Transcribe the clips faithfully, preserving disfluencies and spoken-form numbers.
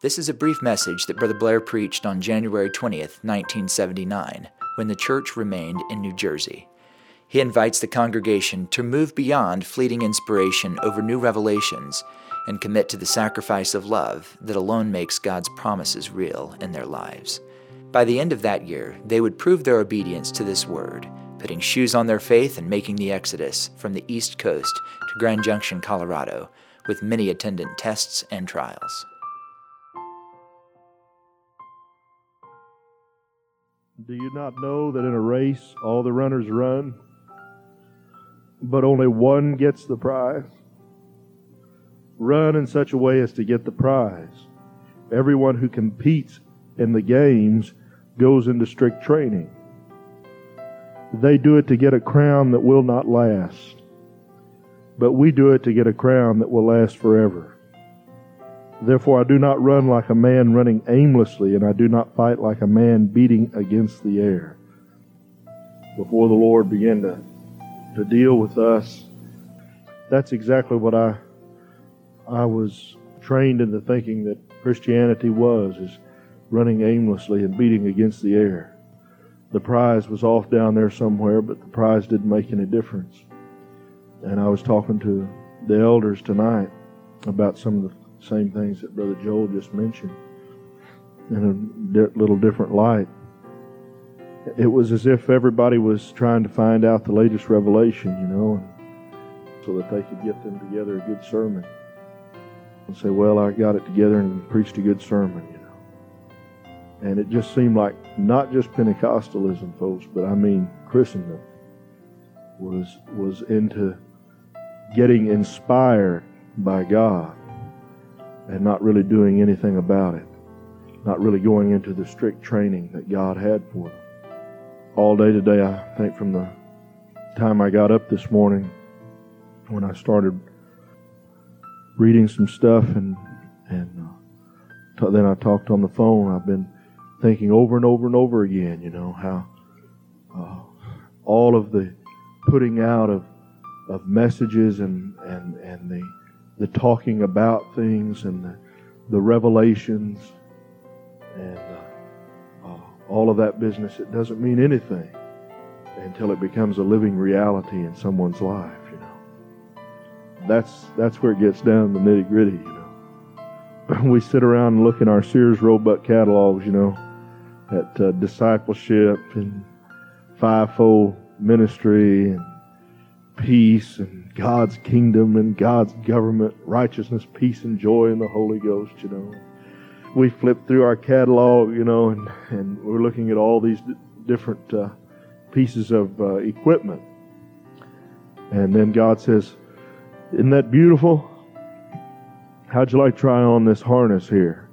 This is a brief message that Brother Blair preached on January twentieth, nineteen seventy-nine, when the church remained in New Jersey. He invites the congregation to move beyond fleeting inspiration over new revelations and commit to the sacrifice of love that alone makes God's promises real in their lives. By the end of that year, they would prove their obedience to this word, putting shoes on their faith and making the exodus from the East Coast to Grand Junction, Colorado, with many attendant tests and trials. Do you not know that in a race all the runners run, but only one gets the prize? Run in such a way as to get the prize. Everyone who competes in the games goes into strict training. They do it to get a crown that will not last, but we do it to get a crown that will last forever. Therefore I do not run like a man running aimlessly, and I do not fight like a man beating against the air. Before the Lord began to, to deal with us, that's exactly what I I was trained into thinking that Christianity was, is running aimlessly and beating against the air. The prize was off down there somewhere, but the prize didn't make any difference. And I was talking to the elders tonight about some of the same things that Brother Joel just mentioned in a little different light. It was as if everybody was trying to find out the latest revelation, you know, so that they could get them together a good sermon and say, well, I got it together and preached a good sermon, you know. And it just seemed like not just Pentecostalism, folks, but I mean Christendom was was into getting inspired by God and not really doing anything about it, not really going into the strict training that God had for them. All day today, I think from the time I got up this morning when I started reading some stuff and, and uh, then I talked on the phone, I've been thinking over and over and over again, you know, how uh, all of the putting out of of messages and, and, and the the talking about things and the, the revelations and uh, uh, all of that business, it doesn't mean anything until it becomes a living reality in someone's life, you know. That's, that's where it gets down to the nitty-gritty, you know. We sit around and look in our Sears Roebuck catalogs, you know, at uh, discipleship and fivefold ministry and peace and God's kingdom and God's government, righteousness, peace, and joy in the Holy Ghost, you know. We flip through our catalog, you know, and, and we're looking at all these d- different uh, pieces of uh, equipment. And then God says, isn't that beautiful? How'd you like to try on this harness here?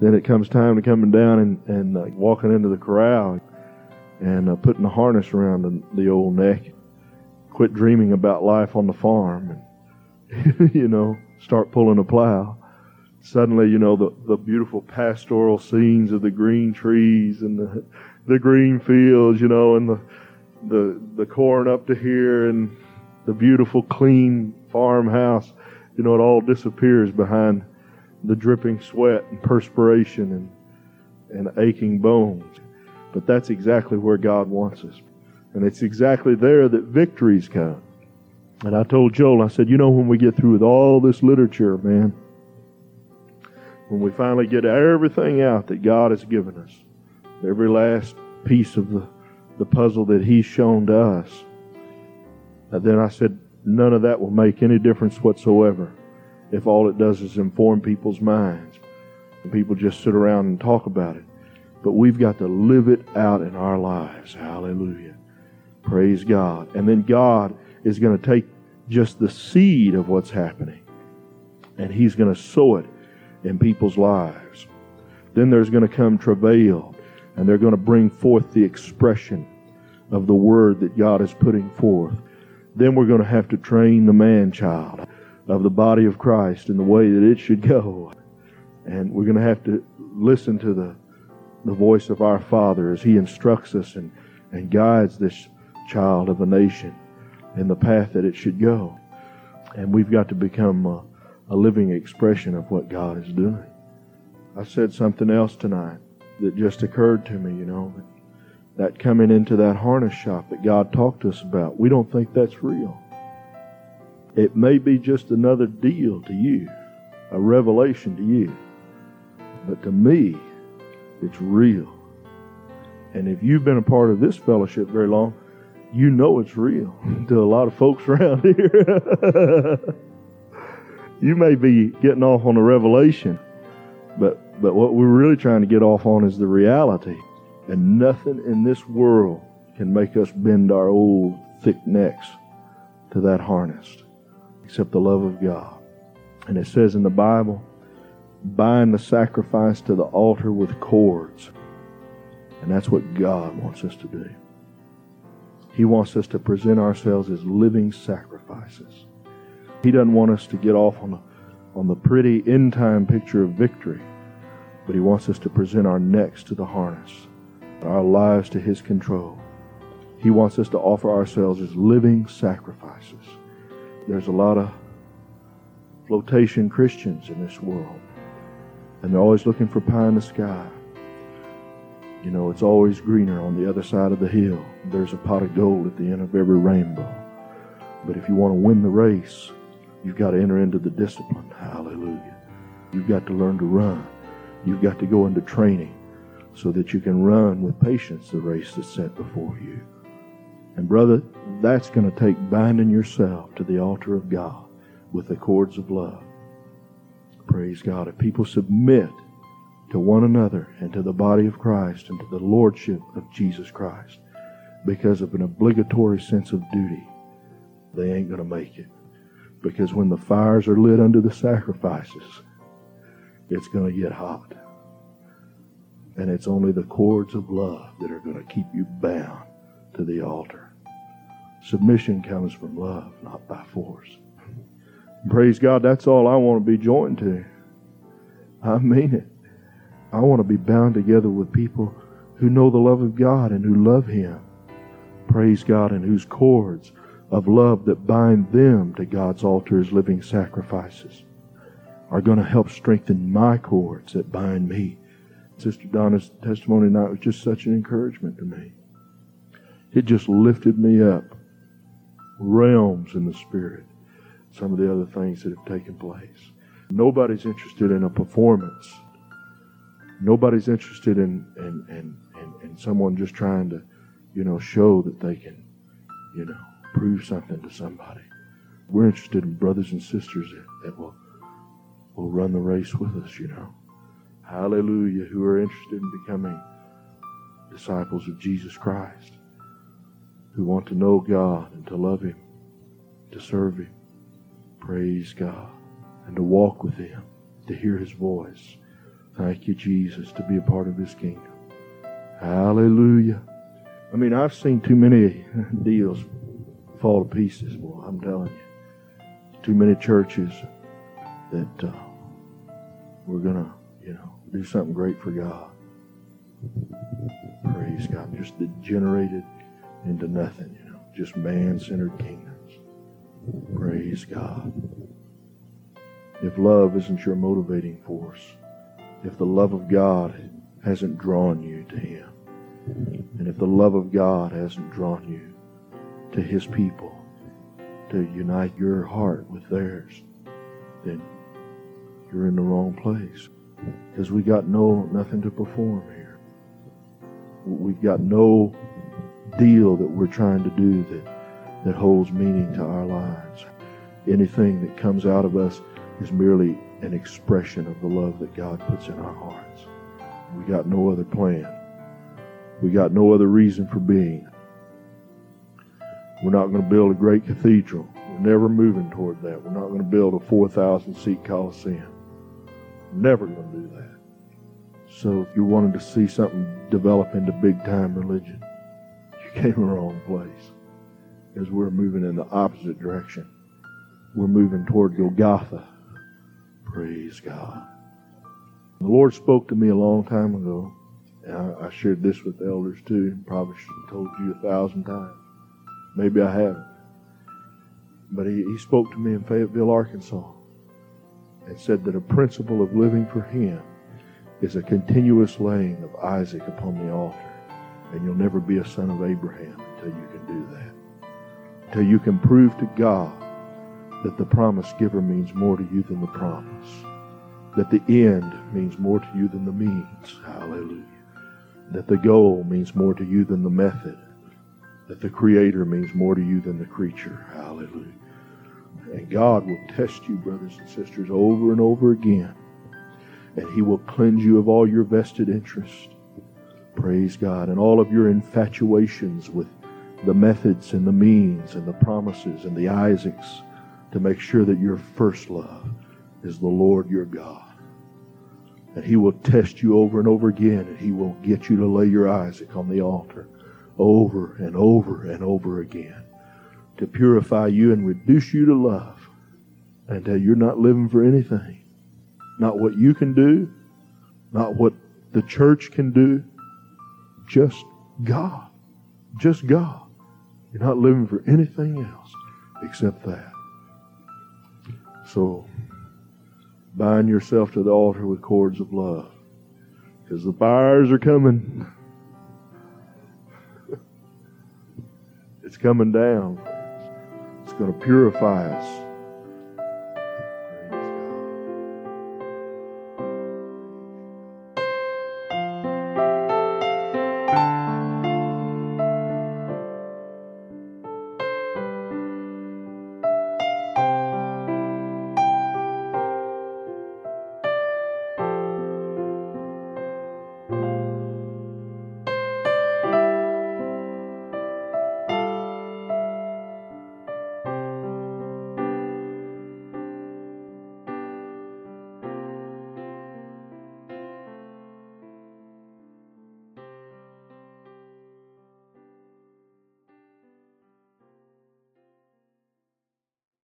Then it comes time to coming down and, and uh, walking into the corral and uh, putting the harness around the, the old neck. Quit dreaming about life on the farm and, you know, start pulling a plow. Suddenly, you know, the, the beautiful pastoral scenes of the green trees and the the green fields, you know, and the, the, the corn up to here and the beautiful clean farmhouse, you know, it all disappears behind the dripping sweat and perspiration and, and aching bones. But that's exactly where God wants us. And it's exactly there that victories come. And I told Joel, I said, you know, when we get through with all this literature, man, when we finally get everything out that God has given us, every last piece of the, the puzzle that He's shown to us, and then I said, none of that will make any difference whatsoever if all it does is inform people's minds. And people just sit around and talk about it. But we've got to live it out in our lives. Hallelujah. Praise God. And then God is going to take just the seed of what's happening and He's going to sow it in people's lives. Then there's going to come travail, and they're going to bring forth the expression of the word that God is putting forth. Then we're going to have to train the man-child of the body of Christ in the way that it should go. And we're going to have to listen to the, the voice of our Father as He instructs us and, and guides this child of a nation in the path that it should go. And we've got to become a, a living expression of what God is doing. I said something else tonight that just occurred to me, you know. That coming into that harness shop that God talked to us about, we don't think that's real. It may be just another deal to you, a revelation to you. But to me, it's real. And if you've been a part of this fellowship very long, you know it's real to a lot of folks around here. You may be getting off on a revelation, but, but what we're really trying to get off on is the reality. And nothing in this world can make us bend our old thick necks to that harness except the love of God. And it says in the Bible, bind the sacrifice to the altar with cords. And that's what God wants us to do. He wants us to present ourselves as living sacrifices. He doesn't want us to get off on the, on the pretty end-time picture of victory, but He wants us to present our necks to the harness, our lives to His control. He wants us to offer ourselves as living sacrifices. There's a lot of flotation Christians in this world, and they're always looking for pie in the sky. You know, it's always greener on the other side of the hill. There's a pot of gold at the end of every rainbow. But if you want to win the race, you've got to enter into the discipline. Hallelujah. You've got to learn to run. You've got to go into training so that you can run with patience the race that's set before you. And brother, that's going to take binding yourself to the altar of God with the cords of love. Praise God. If people submit to one another and to the body of Christ and to the lordship of Jesus Christ because of an obligatory sense of duty, they ain't going to make it. Because when the fires are lit under the sacrifices, it's going to get hot. And it's only the cords of love that are going to keep you bound to the altar. Submission comes from love, not by force. Praise God, that's all I want to be joined to. I mean it. I want to be bound together with people who know the love of God and who love Him. Praise God, and whose cords of love that bind them to God's altar as living sacrifices are going to help strengthen my cords that bind me. Sister Donna's testimony tonight was just such an encouragement to me. It just lifted me up realms in the Spirit, some of the other things that have taken place. Nobody's interested in a performance. Nobody's interested in, in, in, in, in someone just trying to, you know, show that they can, you know, prove something to somebody. We're interested in brothers and sisters that, that will, will run the race with us, you know. Hallelujah, who are interested in becoming disciples of Jesus Christ, who want to know God and to love Him, to serve Him, praise God, and to walk with Him, to hear His voice. Thank you, Jesus, to be a part of His kingdom. Hallelujah. I mean, I've seen too many deals fall to pieces, boy, I'm telling you. Too many churches that uh, we're going to, you know, do something great for God. Praise God. Just degenerated into nothing, you know, just man-centered kingdoms. Praise God. If love isn't your motivating force, if the love of God hasn't drawn you to Him, and if the love of God hasn't drawn you to His people, to unite your heart with theirs, then you're in the wrong place. Because we got no nothing to perform here. We've got no deal that we're trying to do that, that holds meaning to our lives. Anything that comes out of us is merely an expression of the love that God puts in our hearts. We got no other plan. We got no other reason for being. We're not going to build a great cathedral. We're never moving toward that. We're not going to build a four thousand seat Coliseum. We're never going to do that. So if you wanted to see something develop into big-time religion, you came to the wrong place, because we're moving in the opposite direction. We're moving toward Golgotha. Praise God. The Lord spoke to me a long time ago, and I, I shared this with the elders too, and probably should have told you a thousand times. Maybe I haven't. But he, he spoke to me in Fayetteville, Arkansas, and said that a principle of living for Him is a continuous laying of Isaac upon the altar, and you'll never be a son of Abraham until you can do that. Until you can prove to God that the promise giver means more to you than the promise, that the end means more to you than the means, hallelujah, that the goal means more to you than the method, that the Creator means more to you than the creature, hallelujah. And God will test you, brothers and sisters, over and over again, and He will cleanse you of all your vested interest, praise God, and all of your infatuations with the methods and the means and the promises and the Isaacs, to make sure that your first love is the Lord your God. And He will test you over and over again, and He will get you to lay your Isaac on the altar over and over and over again to purify you and reduce you to love until you're not living for anything. Not what you can do, not what the church can do, just God. Just God. You're not living for anything else except that. So bind yourself to the altar with cords of love, because the fires are coming. It's coming down. It's going to purify us.